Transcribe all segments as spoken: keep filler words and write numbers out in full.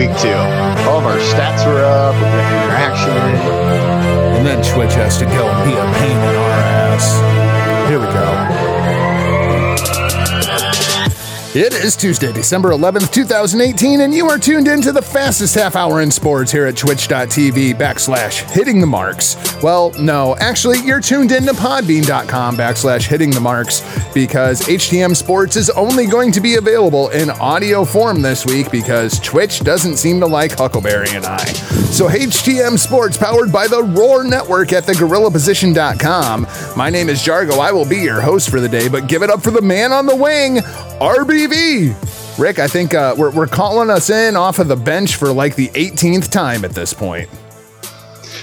week two. All of our stats are up. We're getting interaction. And then Twitch has to go and be a pain in our ass. Here we go. It is Tuesday, December eleventh, twenty eighteen, and you are tuned into the fastest half hour in sports here at twitch.tv backslash hitting the marks. Well, no, actually, you're tuned in to podbean.com backslash hitting the marks because H T M Sports is only going to be available in audio form this week because Twitch doesn't seem to like Huckleberry and I. So H T M Sports, powered by the Roar Network at the gorilla position dot com. My name is Jargo. I will be your host for the day, but give it up for the man on the wing, R B V. Rick, I think uh, we're, we're calling us in off of the bench for like the eighteenth time at this point.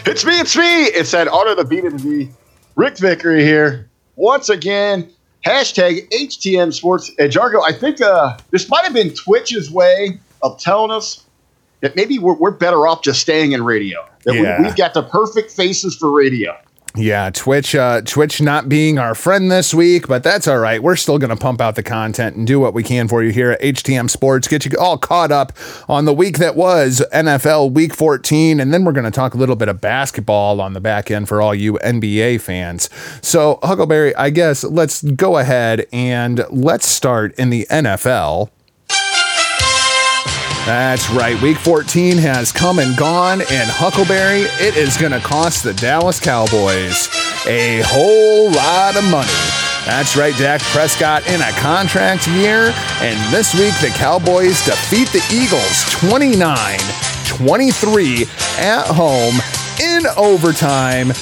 It's me, it's me. It's that auto the beat of the Rick Vickery here. Once again, hashtag H T M Sports. And Jargo, I think uh, this might have been Twitch's way of telling us that maybe we're, we're better off just staying in radio. That yeah. we, we've got the perfect faces for radio. Yeah, Twitch uh, Twitch not being our friend this week, but that's all right. We're still going to pump out the content and do what we can for you here at H T M Sports, get you all caught up on the week that was N F L Week fourteen, and then we're going to talk a little bit of basketball on the back end for all you N B A fans. So, Huckleberry, I guess let's go ahead and let's start in the N F L. That's right. Week fourteen has come and gone, and Huckleberry, it is going to cost the Dallas Cowboys a whole lot of money. That's right. Dak Prescott in a contract year, and this week the Cowboys defeat the Eagles twenty-nine twenty-three at home in overtime.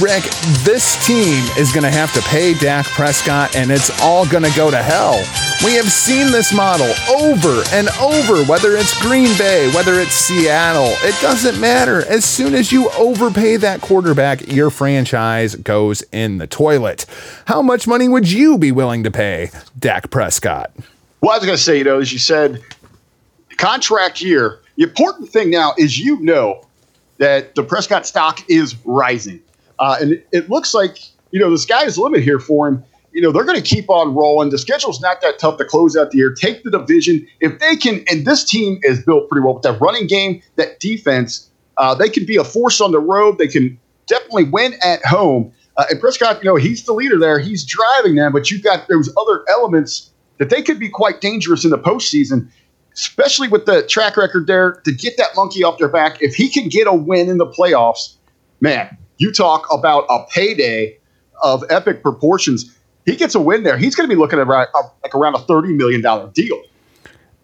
Rick, this team is going to have to pay Dak Prescott, and it's all going to go to hell. We have seen this model over and over, whether it's Green Bay, whether it's Seattle. It doesn't matter. As soon as you overpay that quarterback, your franchise goes in the toilet. How much money would you be willing to pay Dak Prescott? Well, I was going to say, you know, as you said, contract year. The important thing now is you know that the Prescott stock is rising. Uh, and it, it looks like, you know, the sky's the limit here for him. You know, they're going to keep on rolling. The schedule's not that tough to close out the year. Take the division. If they can, and this team is built pretty well with that running game, that defense, uh, they can be a force on the road. They can definitely win at home. Uh, and Prescott, you know, he's the leader there. He's driving them, but you've got those other elements that they could be quite dangerous in the postseason, especially with the track record there to get that monkey off their back. If he can get a win in the playoffs, man, you talk about a payday of epic proportions. He gets a win there. He's going to be looking at around, like around a thirty million dollars deal.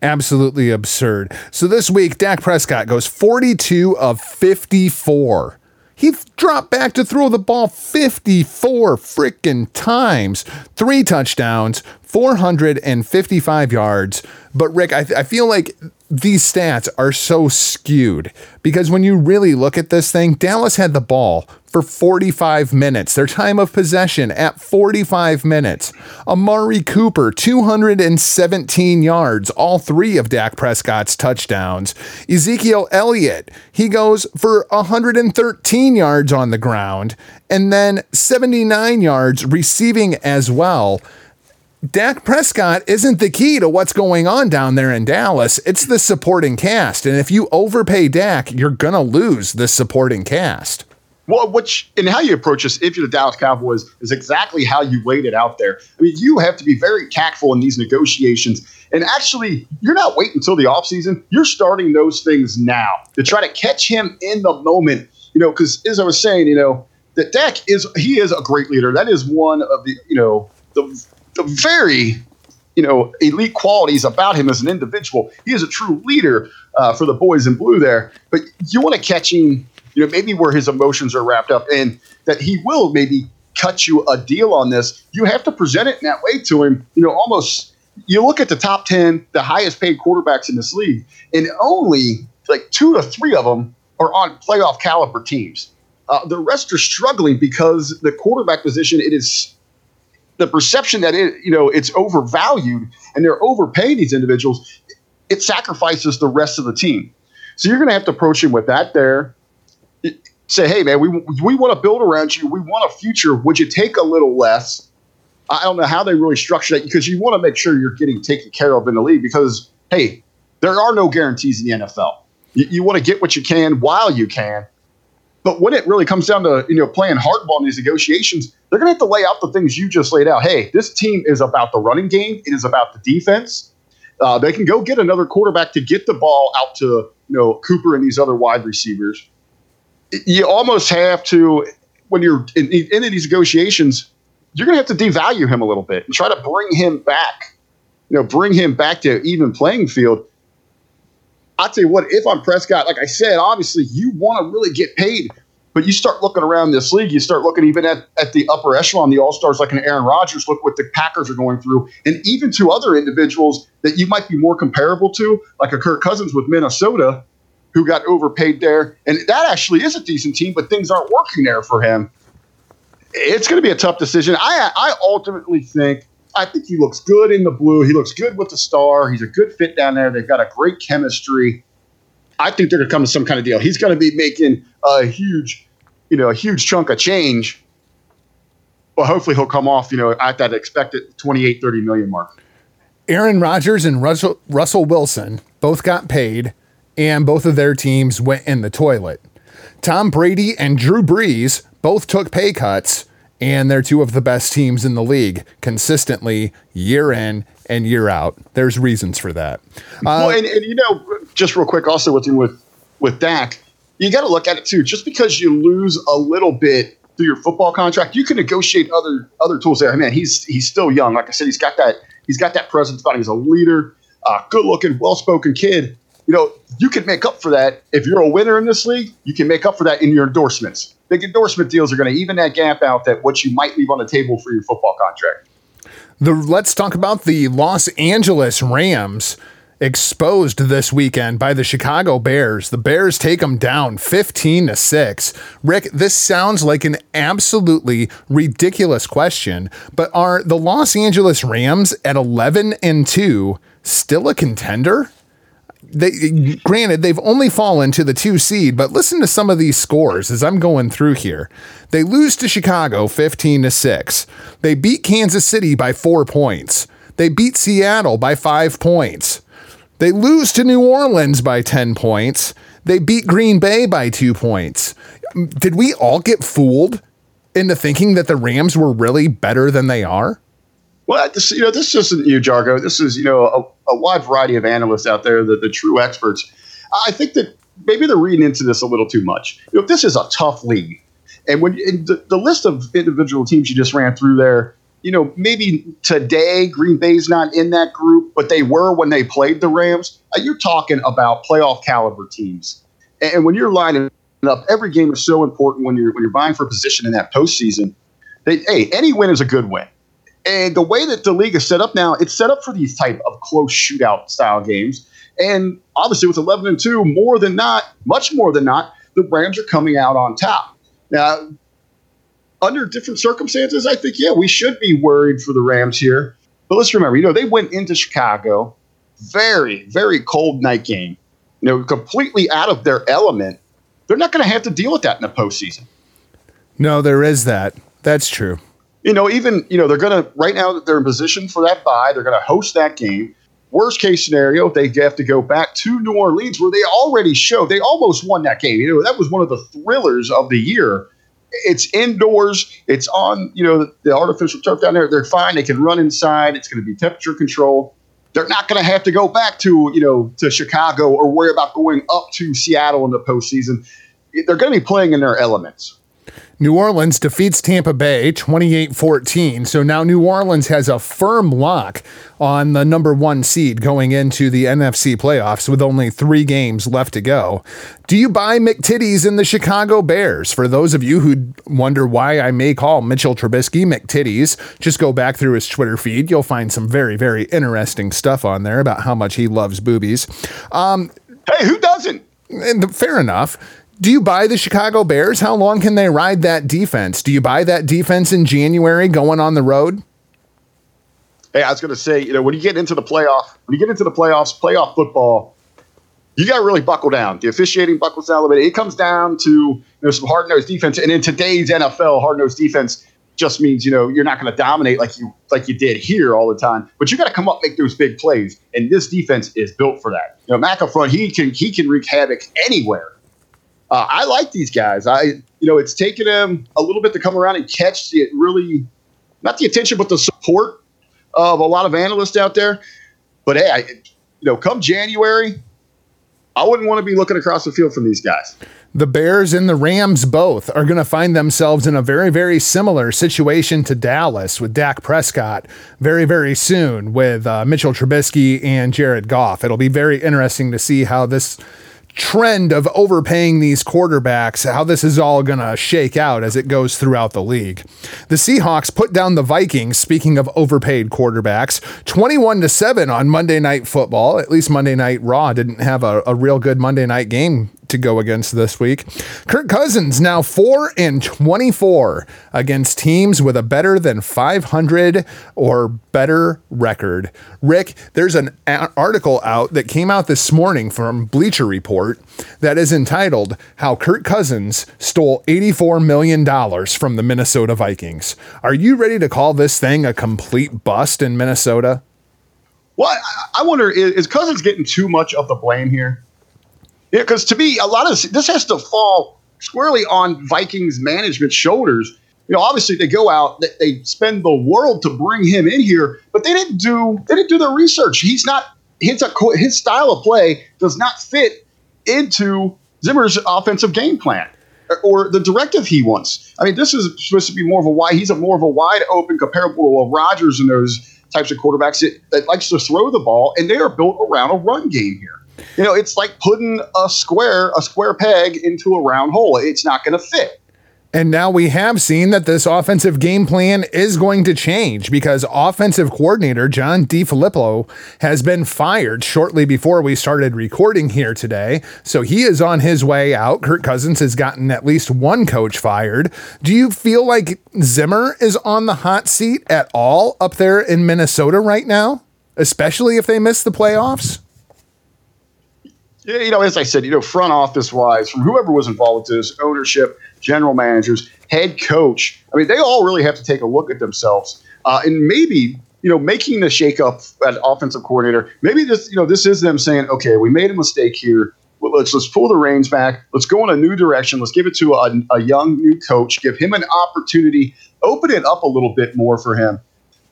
Absolutely absurd. So this week, Dak Prescott goes forty-two of fifty-four. He dropped back to throw the ball fifty-four freaking times, three touchdowns, four hundred fifty-five yards. But Rick, I, th- I feel like these stats are so skewed because when you really look at this thing, Dallas had the ball for forty-five minutes, their time of possession at forty-five minutes. Amari Cooper, two hundred seventeen yards, all three of Dak Prescott's touchdowns. Ezekiel Elliott, he goes for one hundred thirteen yards on the ground and then seventy-nine yards receiving as well. Dak Prescott isn't the key to what's going on down there in Dallas. It's the supporting cast. And if you overpay Dak, you're going to lose the supporting cast. Well, which and how you approach this, if you're the Dallas Cowboys, is exactly how you laid it out there. I mean, you have to be very tactful in these negotiations. And actually, you're not waiting until the offseason. You're starting those things now to try to catch him in the moment. You know, because as I was saying, you know, that Dak is, he is a great leader. That is one of the, you know, the The very, you know, elite qualities about him as an individual. He is a true leader uh, for the boys in blue there. But you want to catch him, you know, maybe where his emotions are wrapped up and that he will maybe cut you a deal on this. You have to present it in that way to him. You know, almost you look at the top ten, the highest paid quarterbacks in this league, and only like two to three of them are on playoff caliber teams. Uh, the rest are struggling because the quarterback position, it is the perception that it, you know, it's overvalued and they're overpaying these individuals, it sacrifices the rest of the team. So you're going to have to approach him with that there. Say, hey, man, we we want to build around you. We want a future. Would you take a little less? I don't know how they really structure that because you want to make sure you're getting taken care of in the league because, hey, There are no guarantees in the N F L. You, you want to get what you can while you can. But when it really comes down to, you know, playing hardball in these negotiations, they're going to have to lay out the things you just laid out. Hey, this team is about the running game. It is about the defense. Uh, they can go get another quarterback to get the ball out to, you know, Cooper and these other wide receivers. You almost have to, when you're in, in these negotiations, you're going to have to devalue him a little bit and try to bring him back, you know, bring him back to even playing field. I'll tell you what, if I'm Prescott, like I said, obviously you want to really get paid, but you start looking around this league, you start looking even at, at the upper echelon, the all-stars like an Aaron Rodgers, look what the Packers are going through, and even to other individuals that you might be more comparable to, like a Kirk Cousins with Minnesota, who got overpaid there. And that actually is a decent team, but things aren't working there for him. It's going to be a tough decision. I I ultimately think, I think he looks good in the blue. He looks good with the star. He's a good fit down there. They've got a great chemistry. I think they're going to come to some kind of deal. He's going to be making a huge, you know, a huge chunk of change. But hopefully he'll come off, you know, at that expected twenty-eight, thirty million mark. Aaron Rodgers and Russell, Russell Wilson both got paid, and both of their teams went in the toilet. Tom Brady and Drew Brees both took pay cuts, and they're two of the best teams in the league consistently year in and year out. There's reasons for that. Uh, well, and, and, you know, just real quick also with with, with Dak, you got to look at it too. Just because you lose a little bit through your football contract, you can negotiate other other tools there. I mean, he's he's still young. Like I said, he's got that he's got that presence about him. He's a leader, uh, good-looking, well-spoken kid. You know, you can make up for that. If you're a winner in this league, you can make up for that in your endorsements. Big endorsement deals are going to even that gap out that what you might leave on the table for your football contract. The, let's talk about the Los Angeles Rams, exposed this weekend by the Chicago Bears. The Bears take them down fifteen to six. Rick, this sounds like an absolutely ridiculous question, but are the Los Angeles Rams at eleven and two still a contender? They, granted, they've only fallen to the two seed, but listen to some of these scores as I'm going through here. They lose to Chicago fifteen to six. They beat Kansas City by four points. They beat Seattle by five points. They lose to New Orleans by ten points. They beat Green Bay by two points. Did we all get fooled into thinking that the Rams were really better than they are? Well, this, you know, this isn't you, Jargo. This is, you know, a, a wide variety of analysts out there, the, the true experts. I think that maybe they're reading into this a little too much. You know, this is a tough league. And when and the, the list of individual teams you just ran through there, you know, maybe today Green Bay's not in that group, but they were when they played the Rams. Uh, you're talking about playoff caliber teams. And, and when you're lining up, every game is so important when you're when you're vying for a position in that postseason. They, hey, any win is a good win. And the way that the league is set up now, it's set up for these type of close shootout style games. And obviously with eleven and two, more than not, much more than not, the Rams are coming out on top. Now, under different circumstances, I think, yeah, we should be worried for the Rams here. But let's remember, you know, they went into Chicago, very, very cold night game, you know, completely out of their element. They're not going to have to deal with that in the postseason. No, there is that. That's true. You know, even, you know, they're going to, right now that they're in position for that bye, they're going to host that game. Worst case scenario, they have to go back to New Orleans where they already showed, they almost won that game. You know, that was one of the thrillers of the year. It's indoors. It's on, you know, the artificial turf down there. They're fine. They can run inside. It's going to be temperature control. They're not going to have to go back to, you know, to Chicago or worry about going up to Seattle in the postseason. They're going to be playing in their elements. New Orleans defeats Tampa Bay twenty-eight fourteen. So now New Orleans has a firm lock on the number one seed going into the N F C playoffs with only three games left to go. Do you buy McTitties in the Chicago Bears? For those of you who wonder why I may call Mitchell Trubisky McTitties, just go back through his Twitter feed. You'll find some very, very interesting stuff on there about how much he loves boobies. Um, hey, who doesn't? And, fair enough. Do you buy the Chicago Bears? How long can they ride that defense? Do you buy that defense in January going on the road? Hey, I was going to say, you know, when you get into the playoff, when you get into the playoffs, playoff football, you got to really buckle down. The officiating buckles down a little bit. It comes down to, you know, some hard-nosed defense. And in today's N F L, hard-nosed defense, just means, you know, you're not going to dominate like you like you did here all the time, but you got to come up, make those big plays. And this defense is built for that. You know, Mac up front, he can he can wreak havoc anywhere. Uh, I like these guys. I you know, it's taken them a little bit to come around and catch the really not the attention, but the support of a lot of analysts out there. But hey, I, you know, come January, I wouldn't want to be looking across the field from these guys. The Bears and the Rams both are going to find themselves in a very, very similar situation to Dallas with Dak Prescott very, very soon with uh, Mitchell Trubisky and Jared Goff. It'll be very interesting to see how this trend of overpaying these quarterbacks, how this is all going to shake out as it goes throughout the league. The Seahawks put down the Vikings, speaking of overpaid quarterbacks, twenty-one to seven on Monday Night Football. At least Monday Night Raw didn't have a, a real good Monday night game to go against this week. Kirk Cousins now four and twenty-four against teams with a better than five hundred or better record. Rick, there's an article out that came out this morning from Bleacher Report that is entitled How Kirk Cousins Stole eighty-four million dollars from the Minnesota Vikings. Are you ready to call this thing a complete bust in Minnesota? Well, I wonder, is Cousins getting too much of the blame here? Yeah, because to me, a lot of this, this has to fall squarely on Vikings management shoulders. You know, obviously they go out, they, they spend the world to bring him in here, but they didn't do they didn't do their research. He's not his his style of play does not fit into Zimmer's offensive game plan or, or the directive he wants. I mean, this is supposed to be more of a wide. He's a more of a wide open comparable to Rodgers and those types of quarterbacks that, that likes to throw the ball, and they are built around a run game here. You know, it's like putting a square, a square peg into a round hole. It's not going to fit. And now we have seen that this offensive game plan is going to change because offensive coordinator John DeFilippo has been fired shortly before we started recording here today. So he is on his way out. Kirk Cousins has gotten at least one coach fired. Do you feel like Zimmer is on the hot seat at all up there in Minnesota right now, especially if they miss the playoffs? You know, as I said, you know, front office wise, from whoever was involved with this, ownership, general managers, head coach, I mean, they all really have to take a look at themselves uh, and maybe, you know, making the shakeup at offensive coordinator. Maybe this, you know, this is them saying, OK, we made a mistake here. Well, let's let's pull the reins back. Let's go in a new direction. Let's give it to a, a young new coach. Give him an opportunity. Open it up a little bit more for him.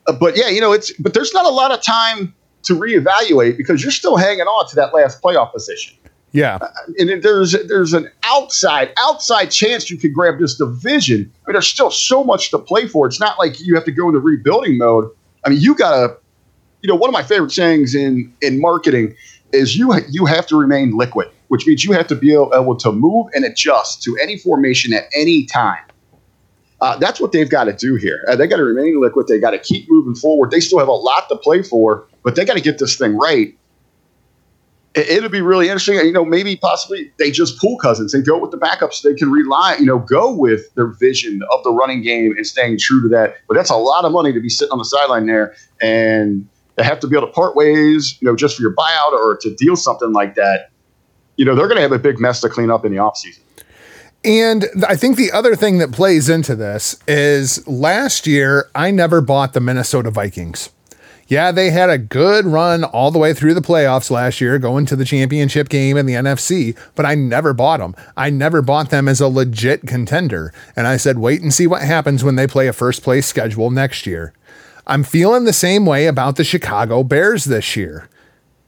Uh, but, yeah, you know, it's but there's not a lot of time to reevaluate because you're still hanging on to that last playoff position. Yeah. Uh, and there's there's an outside, outside chance you could grab this division. I mean, there's still so much to play for. It's not like you have to go into rebuilding mode. I mean, you got to, you know, one of my favorite sayings in, in marketing is you, you have to remain liquid, which means you have to be able to move and adjust to any formation at any time. Uh, that's what they've got to do here. Uh, they got to remain liquid. They got to keep moving forward. They still have a lot to play for, but they got to get this thing right. It, it'll be really interesting. You know, maybe possibly they just pull Cousins and go with the backups. They can rely, you know, go with their vision of the running game and staying true to that. But that's a lot of money to be sitting on the sideline there, and they have to be able to part ways, you know, just for your buyout or to deal something like that. You know, they're going to have a big mess to clean up in the offseason. And I think the other thing that plays into this is last year, I never bought the Minnesota Vikings. Yeah, they had a good run all the way through the playoffs last year, going to the championship game in the N F C, but I never bought them. I never bought them as a legit contender. And I said, wait and see what happens when they play a first place schedule next year. I'm feeling the same way about the Chicago Bears this year.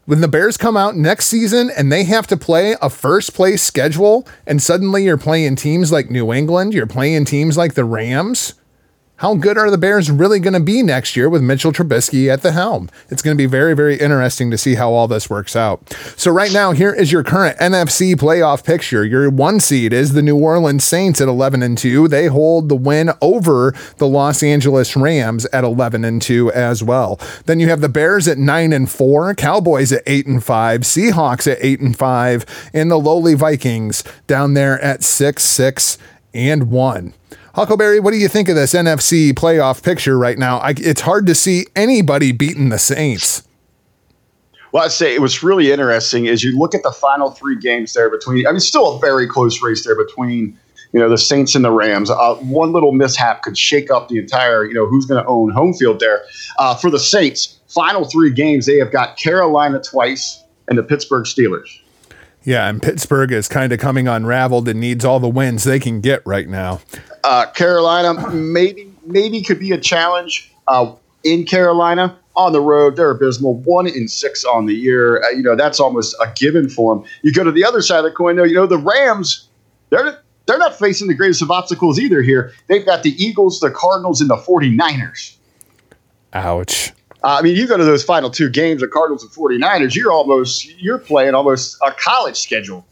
When the Bears come out next season and they have to play a first place schedule and suddenly you're playing teams like New England, you're playing teams like the Rams, how good are the Bears really going to be next year with Mitchell Trubisky at the helm? It's going to be very, very interesting to see how all this works out. So right now, here is your current N F C playoff picture. Your one seed is the New Orleans Saints at eleven and two. They hold the win over the Los Angeles Rams at eleven and two as well. Then you have the Bears at nine and four, Cowboys at eight and five, Seahawks at eight and five, and the lowly Vikings down there at six, six and one. Huckleberry, what do you think of this N F C playoff picture right now? I, it's hard to see anybody beating the Saints. Well, I'd say it was really interesting as you look at the final three games there between, I mean, still a very close race there between you know, the Saints and the Rams. Uh, one little mishap could shake up the entire, you know, who's going to own home field there. Uh, for the Saints, final three games, they have got Carolina twice and the Pittsburgh Steelers. Yeah, and Pittsburgh is kind of coming unraveled and needs all the wins they can get right now. Uh, Carolina maybe maybe could be a challenge uh, in Carolina. On the road, they're abysmal, one in six on the year. Uh, you know, that's almost a given for them. You go to the other side of the coin, though. You know, the Rams, they're they're not facing the greatest of obstacles either here. They've got the Eagles, the Cardinals, and the forty-niners. Ouch. Uh, I mean, you go to those final two games, the Cardinals and forty-niners, you're almost you're playing almost a college schedule.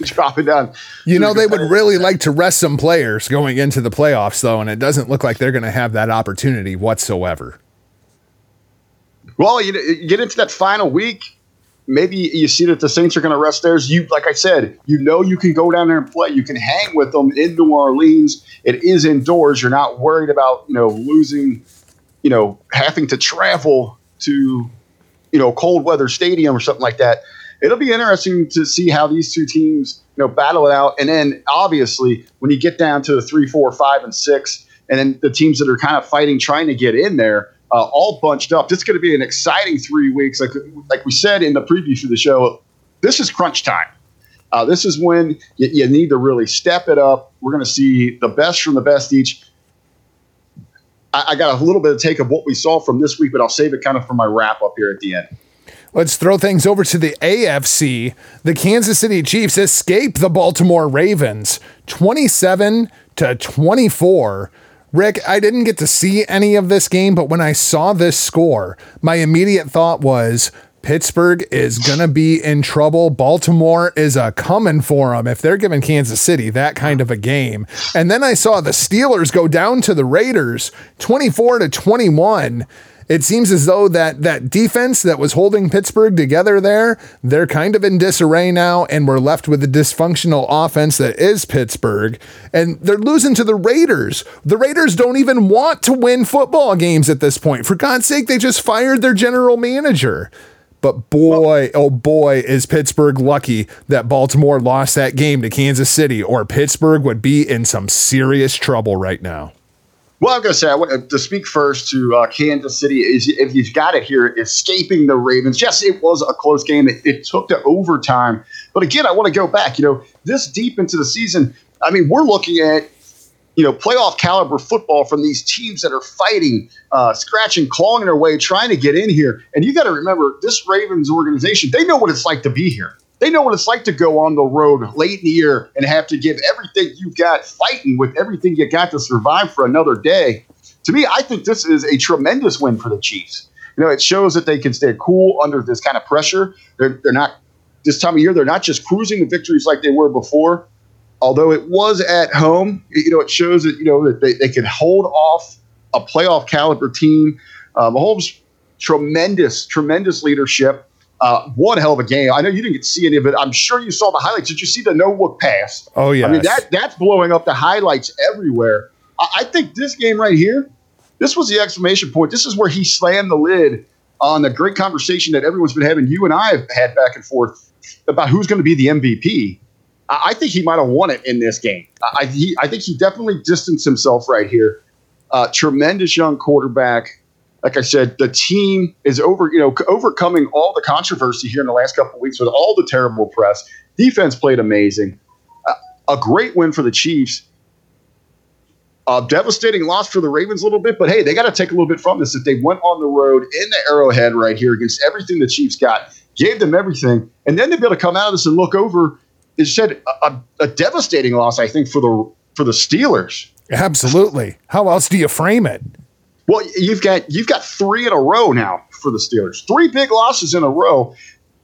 Dropping down. You know, they would really like to rest some players going into the playoffs, though, and it doesn't look like they're going to have that opportunity whatsoever. Well, you, you get into that final week, maybe you see that the Saints are going to rest theirs. You, like I said, you know you can go down there and play. You can hang with them in New Orleans. It is indoors. You're not worried about, you know, losing, you know, having to travel to, you know, cold weather stadium or something like that. It'll be interesting to see how these two teams, you know, battle it out. And then, obviously, when you get down to the three, four, five, and six, and then the teams that are kind of fighting, trying to get in there, Uh, all bunched up. This is going to be an exciting three weeks. Like like we said in the preview for the show, this is crunch time. Uh, this is when you, you need to really step it up. We're going to see the best from the best each. I, I got a little bit of take of what we saw from this week, but I'll save it kind of for my wrap up here at the end. Let's throw things over to the A F C. The Kansas City Chiefs escape the Baltimore Ravens twenty-seven to twenty-four. Rick, I didn't get to see any of this game, but when I saw this score, my immediate thought was Pittsburgh is going to be in trouble. Baltimore is a coming for them if they're giving Kansas City that kind of a game. And then I saw the Steelers go down to the Raiders twenty-four to twenty-one. It seems as though that that defense that was holding Pittsburgh together there, they're kind of in disarray now, and we're left with the dysfunctional offense that is Pittsburgh, and they're losing to the Raiders. The Raiders don't even want to win football games at this point. For God's sake, they just fired their general manager. But boy, oh boy, is Pittsburgh lucky that Baltimore lost that game to Kansas City, or Pittsburgh would be in some serious trouble right now. Well, I'm going to say, I want to speak first to uh, Kansas City. Is, if you've got it here, escaping the Ravens. Yes, it was a close game. It, it took to overtime. But again, I want to go back. You know, this deep into the season, I mean, we're looking at, you know, playoff caliber football from these teams that are fighting, uh, scratching, clawing their way, trying to get in here. And you got to remember, this Ravens organization, they know what it's like to be here. They know what it's like to go on the road late in the year and have to give everything you've got, fighting with everything you got to survive for another day. To me, I think this is a tremendous win for the Chiefs. You know, it shows that they can stay cool under this kind of pressure. They're, they're not, this time of year, they're not just cruising to victories like they were before. Although it was at home, you know, it shows that, you know, that they, they can hold off a playoff caliber team. Um, Mahomes, tremendous, tremendous leadership. Uh, one hell of a game. I know you didn't see any of it. I'm sure you saw the highlights. Did you see the no-look pass? Oh, yeah. I mean, that that's blowing up the highlights everywhere. I, I think this game right here, this was the exclamation point. This is where he slammed the lid on the great conversation that everyone's been having. You and I have had back and forth about who's going to be the M V P. I, I think he might have won it in this game. I, he, I think he definitely distanced himself right here. Uh, tremendous young quarterback. Like I said, the team is over, you know, overcoming all the controversy here in the last couple of weeks with all the terrible press. Defense played amazing. Uh, a great win for the Chiefs. A devastating loss for the Ravens a little bit, but hey, they got to take a little bit from this. If they went on the road in the Arrowhead right here against everything the Chiefs got, gave them everything, and then to be able to come out of this and look over, it said a, a, a devastating loss, I think, for the for the Steelers. Absolutely. How else do you frame it? Well, you've got you've got three in a row now for the Steelers. Three big losses in a row,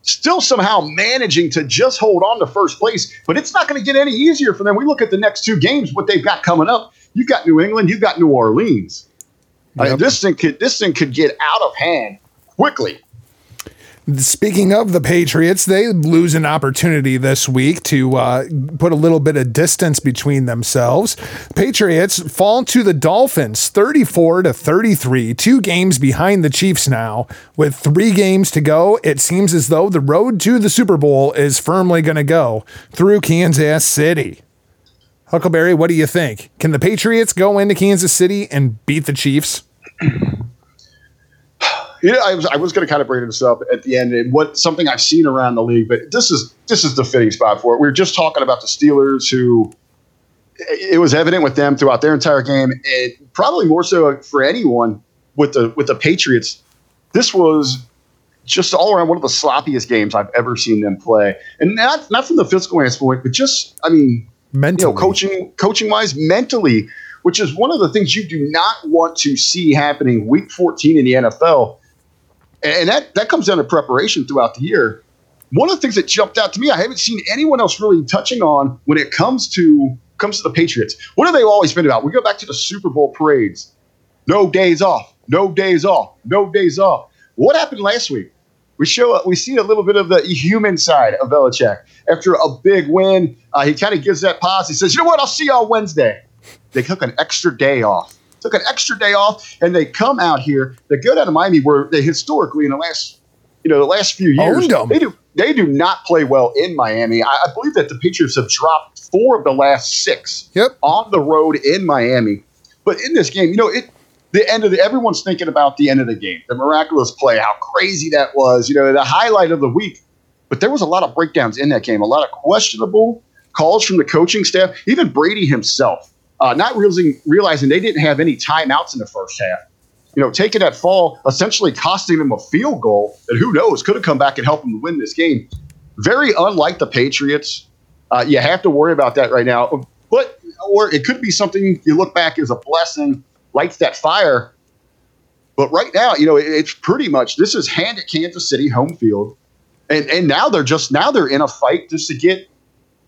still somehow managing to just hold on to first place. But it's not going to get any easier for them. We look at the next two games, what they've got coming up. You've got New England. You've got New Orleans. Yep. I mean, this thing could this thing could get out of hand quickly. Speaking of the Patriots, they lose an opportunity this week to uh, put a little bit of distance between themselves. Patriots fall to the Dolphins thirty-four to thirty-three, two games behind the Chiefs now. With three games to go, it seems as though the road to the Super Bowl is firmly going to go through Kansas City. Huckleberry, what do you think? Can the Patriots go into Kansas City and beat the Chiefs? Yeah, I was, I was going to kind of bring this up at the end. And what something I've seen around the league, but this is this is the fitting spot for it. We were just talking about the Steelers, who it was evident with them throughout their entire game, and probably more so for anyone with the with the Patriots. This was just all around one of the sloppiest games I've ever seen them play, and not not from the physical standpoint, but just I mean, mentally, you know, coaching coaching wise, mentally. Which is one of the things you do not want to see happening week fourteen in the N F L. And that, that comes down to preparation throughout the year. One of the things that jumped out to me, I haven't seen anyone else really touching on when it comes to comes to the Patriots. What have they always been about? We go back to the Super Bowl parades. No days off. No days off. No days off. What happened last week? We show we see a little bit of the human side of Belichick. After a big win, uh, he kind of gives that pause. He says, you know what? I'll see y'all Wednesday. They took an extra day off, took an extra day off, and they come out here. They go down to Miami, where they historically in the last, you know, the last few years, they do they do not play well in Miami. I, I believe that the Patriots have dropped four of the last six yep. on the road in Miami. But in this game, you know, it the end of the everyone's thinking about the end of the game, the miraculous play, how crazy that was, you know, the highlight of the week. But there was a lot of breakdowns in that game, a lot of questionable calls from the coaching staff, even Brady himself. Uh, not realizing, realizing they didn't have any timeouts in the first half. You know, taking that fall, essentially costing them a field goal that who knows could have come back and helped them win this game. Very unlike the Patriots. Uh, you have to worry about that right now. But or it could be something you look back as a blessing, lights that fire. But right now, you know, it, it's pretty much this is hand at Kansas City home field. And and now they're just now they're in a fight just to get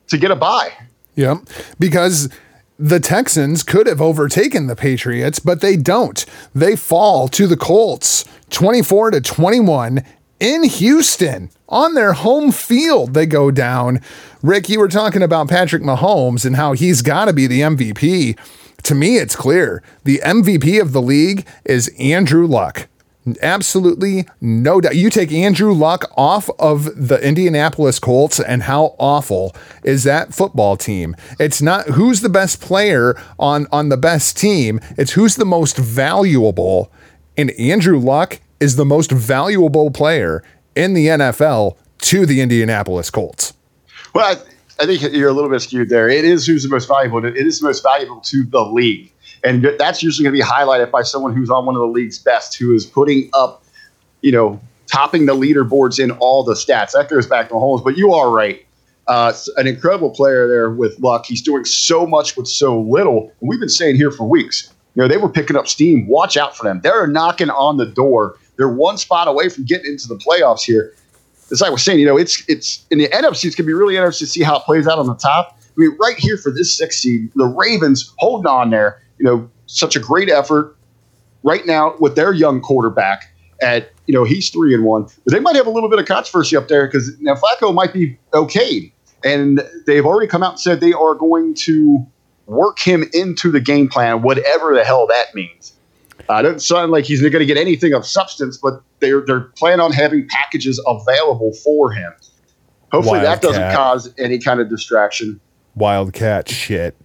to get a bye. Yeah, because the Texans could have overtaken the Patriots, but they don't. They fall to the Colts twenty-four to twenty-one in Houston on their home field. They go down. Rick, you were talking about Patrick Mahomes and how he's got to be the M V P. To me, it's clear. The M V P of the league is Andrew Luck. Absolutely no doubt. You take Andrew Luck off of the Indianapolis Colts, and how awful is that football team? It's not who's the best player on, on the best team. It's who's the most valuable. And Andrew Luck is the most valuable player in the N F L to the Indianapolis Colts. Well, I, I think you're a little bit skewed there. It is who's the most valuable. It is the most valuable to the league. And that's usually going to be highlighted by someone who's on one of the league's best, who is putting up, you know, topping the leaderboards in all the stats. That goes back to Mahomes. But you are right. Uh, an incredible player there with Luck. He's doing so much with so little. And we've been saying here for weeks, you know, they were picking up steam. Watch out for them. They're knocking on the door. They're one spot away from getting into the playoffs here. As I was saying, you know, it's it's in the N F C, it's going to be really interesting to see how it plays out on the top. I mean, right here for this sixth seed, the Ravens holding on there. You know, such a great effort right now with their young quarterback at, you know, he's three and one, but they might have a little bit of controversy up there because now Flacco might be okayed, and they've already come out and said they are going to work him into the game plan, whatever the hell that means. Uh, it doesn't sound like he's going to get anything of substance, but they're, they're planning on having packages available for him. Hopefully Wildcat. That doesn't cause any kind of distraction. Wildcat shit.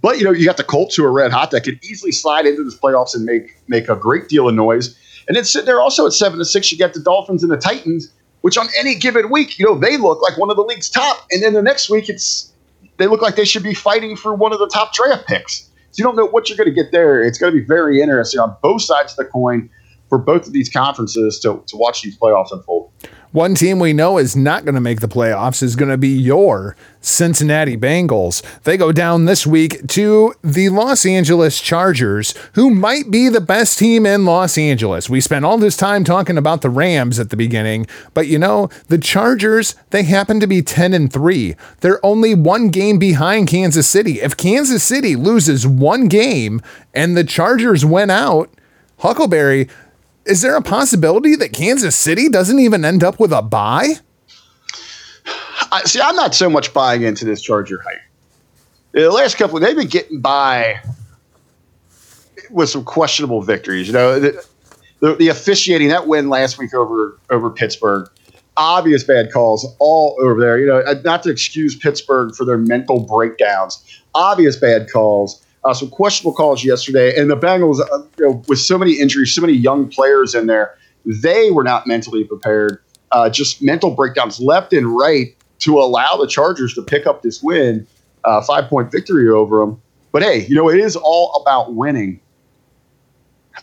But, you know, you got the Colts who are red hot that could easily slide into this playoffs and make make a great deal of noise. And then sitting there also at seven to six, you got the Dolphins and the Titans, which on any given week, you know, they look like one of the league's top. And then the next week, it's they look like they should be fighting for one of the top draft picks. So you don't know what you're going to get there. It's going to be very interesting on both sides of the coin for both of these conferences to, to watch these playoffs unfold. One team we know is not going to make the playoffs is going to be your Cincinnati Bengals. They go down this week to the Los Angeles Chargers, who might be the best team in Los Angeles. We spent all this time talking about the Rams at the beginning, but you know, the Chargers, they happen to be ten and three. They're only one game behind Kansas City. If Kansas City loses one game and the Chargers win out, Huckleberry, is there a possibility that Kansas City doesn't even end up with a bye? I, see, I'm not so much buying into this Charger hype. The last couple, they've been getting by with some questionable victories. You know, the, the, the officiating that win last week over over Pittsburgh. obvious bad calls all over there. You know, not to excuse Pittsburgh for their mental breakdowns. Obvious bad calls. Uh, some questionable calls yesterday. And the Bengals, uh, you know, with so many injuries, so many young players in there, they were not mentally prepared. Uh, just mental breakdowns left and right to allow the Chargers to pick up this win, uh, five-point victory over them. But, hey, you know, it is all about winning.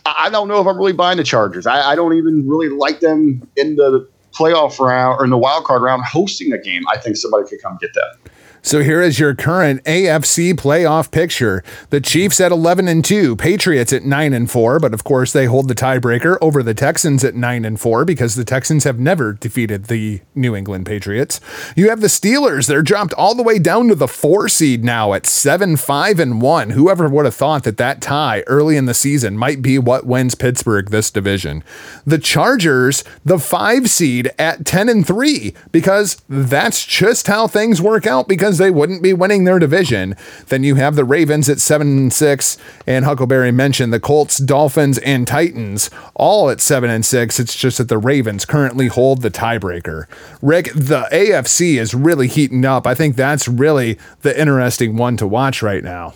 I, I don't know if I'm really buying the Chargers. I, I don't even really like them in the playoff round or in the wild card round hosting a game. I think somebody could come get that. So here is your current A F C playoff picture. The Chiefs at eleven and two, Patriots at nine and four, but of course they hold the tiebreaker over the Texans at nine and four because the Texans have never defeated the New England Patriots. You have the Steelers, they're dropped all the way down to the four seed now at seven, five and one. Whoever would have thought that that tie early in the season might be what wins Pittsburgh this division. The Chargers, the five seed at ten and three, because that's just how things work out because they wouldn't be winning their division. Then you have the Ravens at seven and six, and Huckleberry mentioned the Colts, Dolphins, and Titans all at seven and six. It's just that the Ravens currently hold the tiebreaker. Rick, the A F C is really heating up. I think that's really the interesting one to watch right now.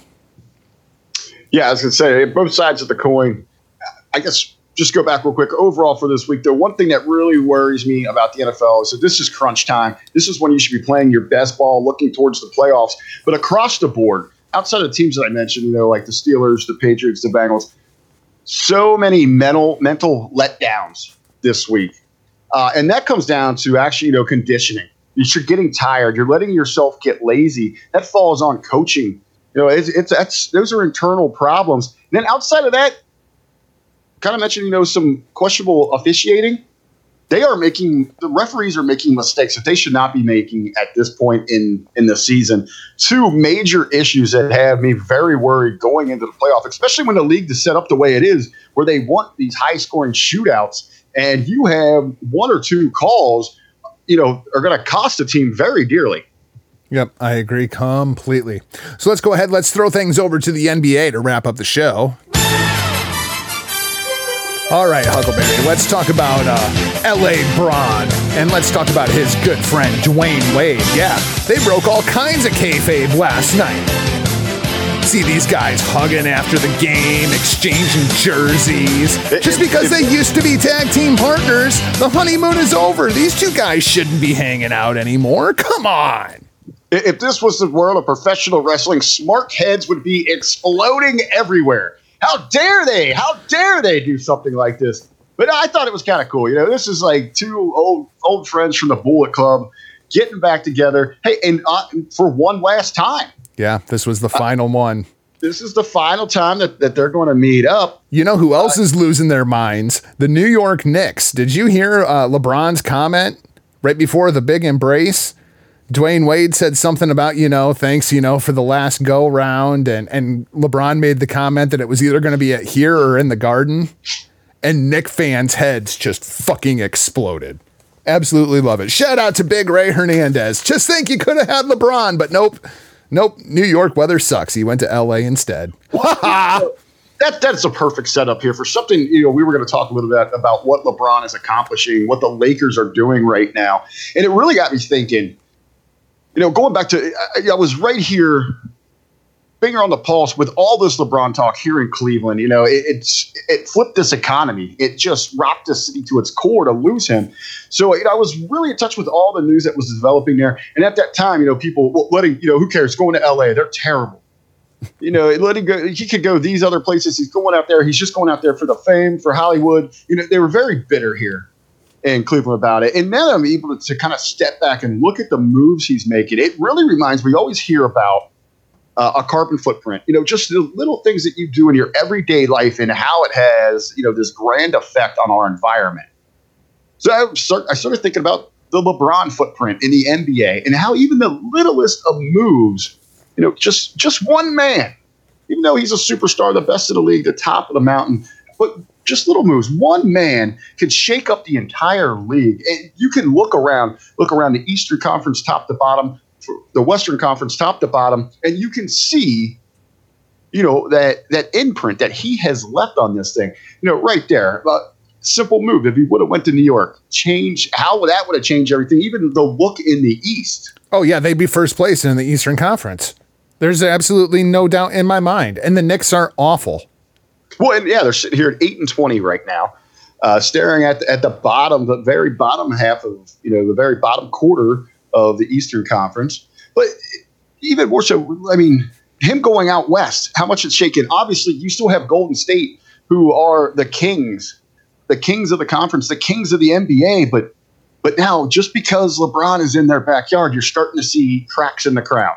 Yeah, I was going to say both sides of the coin. I guess just go back real quick. Overall for this week, the one thing that really worries me about the N F L is that this is crunch time. This is when you should be playing your best ball, looking towards the playoffs. But across the board, outside of the teams that I mentioned, you know, like the Steelers, the Patriots, the Bengals, so many mental mental letdowns this week. Uh, and that comes down to actually, you know, conditioning. You're getting tired. You're letting yourself get lazy. That falls on coaching. You know, it's, it's that's those are internal problems. And then outside of that, kind of mentioned, you know, some questionable officiating. They are making – the referees are making mistakes that they should not be making at this point in, in the season. Two major issues that have me very worried going into the playoff, especially when the league is set up the way it is, where they want these high-scoring shootouts, and you have one or two calls, you know, are going to cost a team very dearly. Yep, I agree completely. So let's go ahead. Let's throw things over to the N B A to wrap up the show. All right, Huckleberry, let's talk about uh, L A. Bron, and let's talk about his good friend, Dwayne Wade. Yeah, they broke all kinds of kayfabe last night. See these guys hugging after the game, exchanging jerseys. Just because they used to be tag team partners, the honeymoon is over. These two guys shouldn't be hanging out anymore. Come on. If this was the world of professional wrestling, smart heads would be exploding everywhere. How dare they? How dare they do something like this? But I thought it was kind of cool. You know, this is like two old old friends from the Bullet Club getting back together. Hey, and uh, for one last time. Yeah, this was the final uh, one. This is the final time that, that they're going to meet up. You know who else uh, is losing their minds? The New York Knicks. Did you hear uh, LeBron's comment right before the big embrace? Dwayne Wade said something about, you know, thanks, you know, for the last go round. And, and LeBron made the comment that it was either going to be at here or in the Garden. And Knick fans' heads just fucking exploded. Absolutely love it. Shout out to Big Ray Hernandez. Just think you could have had LeBron, but nope. Nope. New York weather sucks. He went to L A instead. That that's a perfect setup here for something, you know, we were going to talk a little bit about what LeBron is accomplishing, what the Lakers are doing right now. And it really got me thinking. You know, going back to I, I was right here, finger on the pulse with all this LeBron talk here in Cleveland. You know, it, it's it flipped this economy. It just rocked the city to its core to lose him. So you know, I was really in touch with all the news that was developing there. And at that time, you know, people letting you know who cares going to L A. They're terrible. You know, letting go. He could go these other places. He's going out there. He's just going out there for the fame, for Hollywood. You know, they were very bitter here in Cleveland about it. And then I'm able to, to kind of step back and look at the moves he's making. It really reminds me, we always hear about uh, a carbon footprint, you know, just the little things that you do in your everyday life and how it has, you know, this grand effect on our environment. So I, start, I started thinking about the LeBron footprint in the N B A and how even the littlest of moves, you know, just, just one man, even though he's a superstar, the best in the league, the top of the mountain, but just little moves. One man can shake up the entire league. And you can look around, look around the Eastern Conference top to bottom, the Western Conference top to bottom, and you can see, you know, that that imprint that he has left on this thing. You know, right there. Uh, simple move. If he would have went to New York, change how that would have changed everything, even the look in the East. Oh, yeah, they'd be first place in the Eastern Conference. There's absolutely no doubt in my mind. And the Knicks are awful. Well, and yeah, they're sitting here at eight and twenty right now, uh, staring at the, at the bottom, the very bottom half of, you know, the very bottom quarter of the Eastern Conference. But even more so, I mean, him going out west, how much it's shaken. Obviously, you still have Golden State, who are the kings, the kings of the conference, the kings of the N B A. But but now, just because LeBron is in their backyard, you're starting to see cracks in the crowd.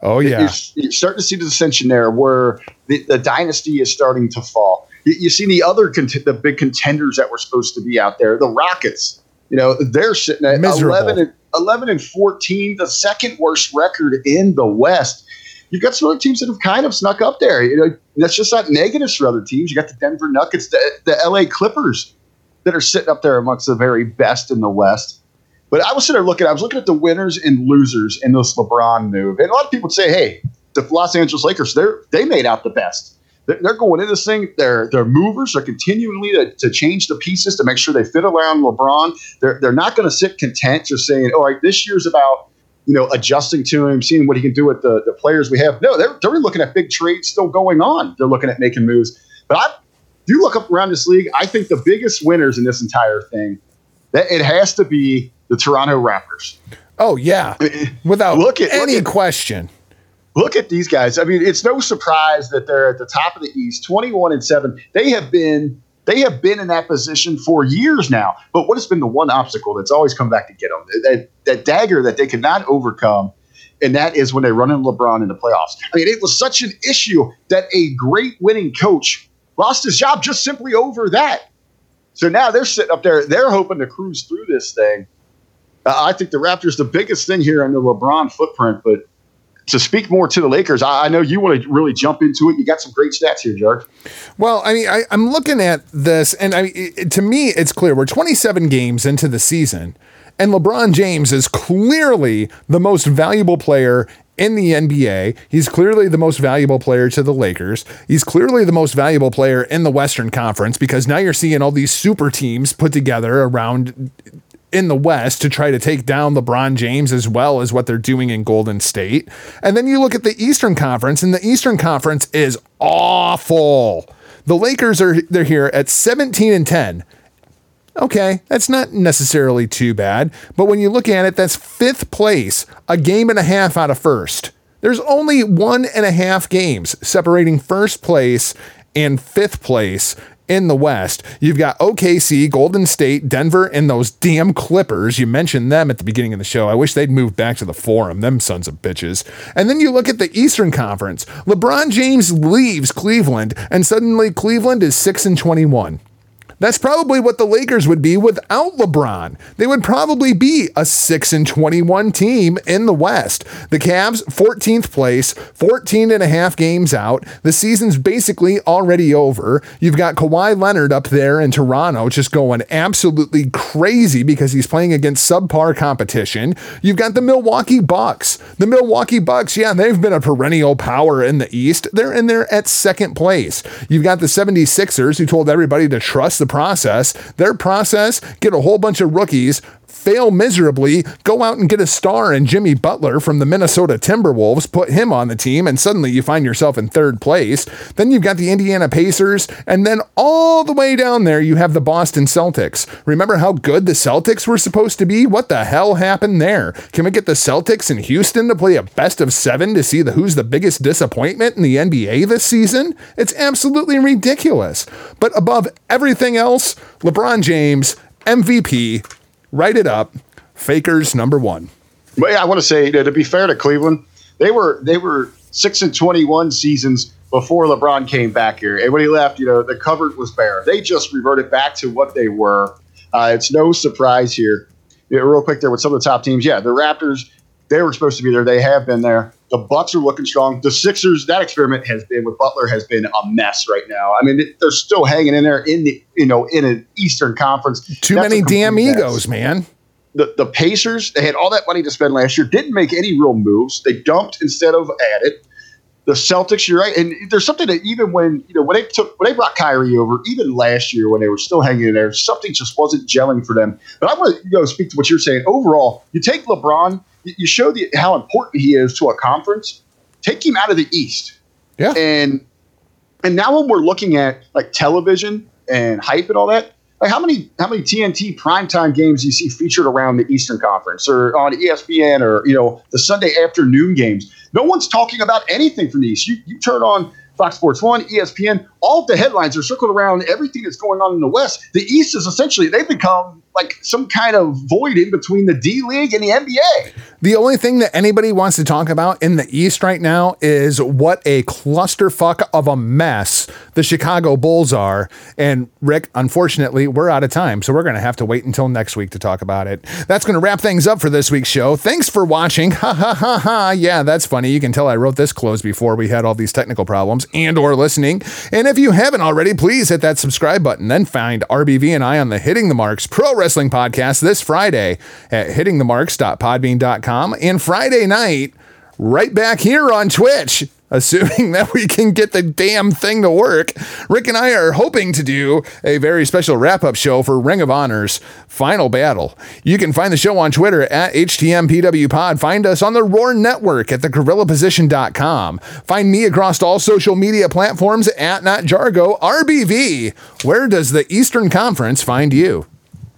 Oh, yeah. You're, you're starting to see the dissension there where the, the dynasty is starting to fall. You, you see the other cont- the big contenders that were supposed to be out there, the Rockets. You know, they're sitting at eleven and, eleven and fourteen, the second worst record in the West. You've got some other teams that have kind of snuck up there. You know, that's just not negatives for other teams. You got the Denver Nuggets, the, the L A Clippers that are sitting up there amongst the very best in the West. But I was sitting there looking. I was looking at the winners and losers in this LeBron move. And a lot of people would say, hey, the Los Angeles Lakers, they're, they made out the best. They're, they're going into this thing. They're, they're movers. They're continually to, to change the pieces to make sure they fit around LeBron. They're, they're not going to sit content just saying, all right, this year's about, you know, adjusting to him, seeing what he can do with the, the players we have. No, they're, they're looking at big trades still going on. They're looking at making moves. But I do look up around this league. I think the biggest winners in this entire thing, that it has to be the Toronto Raptors. Oh, yeah. Without look at, any look at, question. Look at these guys. I mean, it's no surprise that they're at the top of the East, twenty-one and seven. They have been they have been in that position for years now. But what has been the one obstacle that's always come back to get them? That, that dagger that they could not overcome, and that is when they run into LeBron in the playoffs. I mean, it was such an issue that a great winning coach lost his job just simply over that. So now they're sitting up there. They're hoping to cruise through this thing. Uh, I think the Raptors, the biggest thing here on the LeBron footprint, but to speak more to the Lakers, I, I know you want to really jump into it. You got some great stats here, Jark. Well, I mean, I, I'm looking at this, and I it, to me, it's clear. We're twenty-seven games into the season, and LeBron James is clearly the most valuable player in the N B A. He's clearly the most valuable player to the Lakers. He's clearly the most valuable player in the Western Conference, because now you're seeing all these super teams put together around in the West to try to take down LeBron James, as well as what they're doing in Golden State. And then you look at the Eastern Conference, and the Eastern Conference is awful. The Lakers are they're here at seventeen and ten. Okay, that's not necessarily too bad, but when you look at it, that's fifth place, a game and a half out of first. There's only one and a half games separating first place and fifth place in the West. You've got O K C, Golden State, Denver, and those damn Clippers. You mentioned them at the beginning of the show. I wish they'd moved back to the Forum, them sons of bitches. And then you look at the Eastern Conference. LeBron James leaves Cleveland, and suddenly Cleveland is six and twenty-one. That's probably what the Lakers would be without LeBron. They would probably be a six and twenty-one team in the West. The Cavs, fourteenth place, fourteen and a half games out. The season's basically already over. You've got Kawhi Leonard up there in Toronto just going absolutely crazy because he's playing against subpar competition. You've got the Milwaukee Bucks. The Milwaukee Bucks, yeah, they've been a perennial power in the East. They're in there at second place. You've got the seventy-sixers, who told everybody to trust the The process, their process, get a whole bunch of rookies, fail miserably, go out and get a star in Jimmy Butler from the Minnesota Timberwolves, put him on the team, and suddenly you find yourself in third place. Then you've got the Indiana Pacers, and then all the way down there, you have the Boston Celtics. Remember how good the Celtics were supposed to be? What the hell happened there? Can we get the Celtics in Houston to play a best of seven to see the who's the biggest disappointment in the N B A this season? It's absolutely ridiculous. But above everything else, LeBron James, M V P, write it up. Fakers number one. Well, yeah, I want to say, you know, to be fair to Cleveland, they were they were six and twenty-one seasons before LeBron came back here. And when he left, you know, the cupboard was bare. They just reverted back to what they were. Uh, it's no surprise here. You know, real quick there with some of the top teams. Yeah, the Raptors, they were supposed to be there. They have been there. The Bucks are looking strong. The Sixers, that experiment has been with Butler has been a mess right now. I mean, they're still hanging in there in the, you know, in an Eastern Conference. Too That's many damn egos, mess. man. The the Pacers, they had all that money to spend last year, didn't make any real moves. They dumped instead of added. The Celtics, you're right, and there's something that even when you know when they took when they brought Kyrie over, even last year when they were still hanging in there, something just wasn't gelling for them. But I want to you know, speak to what you're saying. Overall, you take LeBron, you show the, how important he is to a conference. Take him out of the East, yeah, and and now when we're looking at like television and hype and all that, like how many how many T N T primetime games do you see featured around the Eastern Conference or on E S P N or you know the Sunday afternoon games? No one's talking about anything from the East. You, you turn on Fox Sports One, E S P N, all of the headlines are circled around everything that's going on in the West. The East is essentially, they've become like some kind of void in between the D-League and the N B A. The only thing that anybody wants to talk about in the East right now is what a clusterfuck of a mess the Chicago Bulls are. And Rick, unfortunately, we're out of time, so we're going to have to wait until next week to talk about it. That's going to wrap things up for this week's show. Thanks for watching. Ha ha ha ha. Yeah, that's funny. You can tell I wrote this close before we had all these technical problems and or listening. And if you haven't already, please hit that subscribe button. Then find R B V and I on the Hitting the Marks Pro Wrestling Podcast this Friday at hitting the marks dot podbean dot com. And Friday night, right back here on Twitch, assuming that we can get the damn thing to work. Rick and I are hoping to do a very special wrap-up show for Ring of Honor's Final Battle. You can find the show on Twitter at H T M P W Pod. Find us on the Roar Network at the gorilla position dot com. Find me across all social media platforms at NotJargo. R B V, where does the Eastern Conference find you?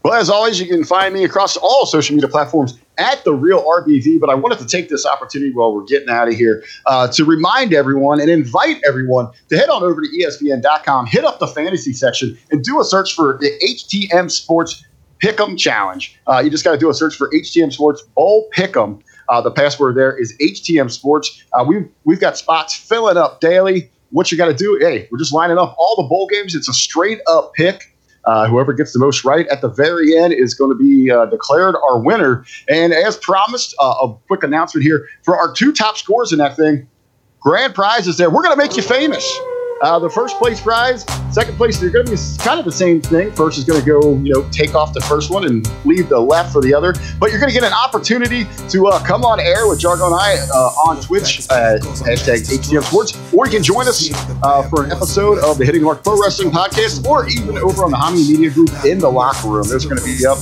Well, as always, you can find me across all social media platforms at The Real R B V, but I wanted to take this opportunity while we're getting out of here uh, to remind everyone and invite everyone to head on over to E S P N dot com, hit up the fantasy section, and do a search for the H T M Sports Pick'em Challenge. Uh, you just got to do a search for H T M Sports Bowl Pick'em. Uh, the password there is H T M Sports. Uh, we've, we've got spots filling up daily. What you got to do, hey, we're just lining up all the bowl games. It's a straight-up pick. Uh, whoever gets the most right at the very end is going to be uh, declared our winner. And as promised, uh, a quick announcement here. For our two top scorers in that thing, grand prize is there. We're going to make you famous. Uh, the first place prize, second place, they're going to be kind of the same thing. First is going to go, you know, take off the first one and leave the left for the other. But you're going to get an opportunity to uh, come on air with Jargo and I uh, on Twitch, uh, hashtag H T M Sports. Or you can join us uh, for an episode of the Hitting the Mark Pro Wrestling Podcast or even over on the Omni Media Group in the locker room. Those are going to be up,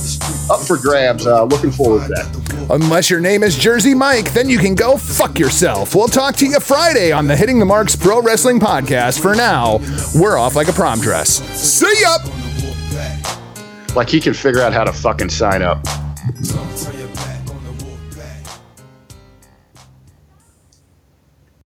up for grabs. Uh, looking forward to that. Unless your name is Jersey Mike, then you can go fuck yourself. We'll talk to you Friday on the Hitting the Marks Pro Wrestling Podcast. For now, we're off like a prom dress. See ya! Like he can figure out how to fucking sign up.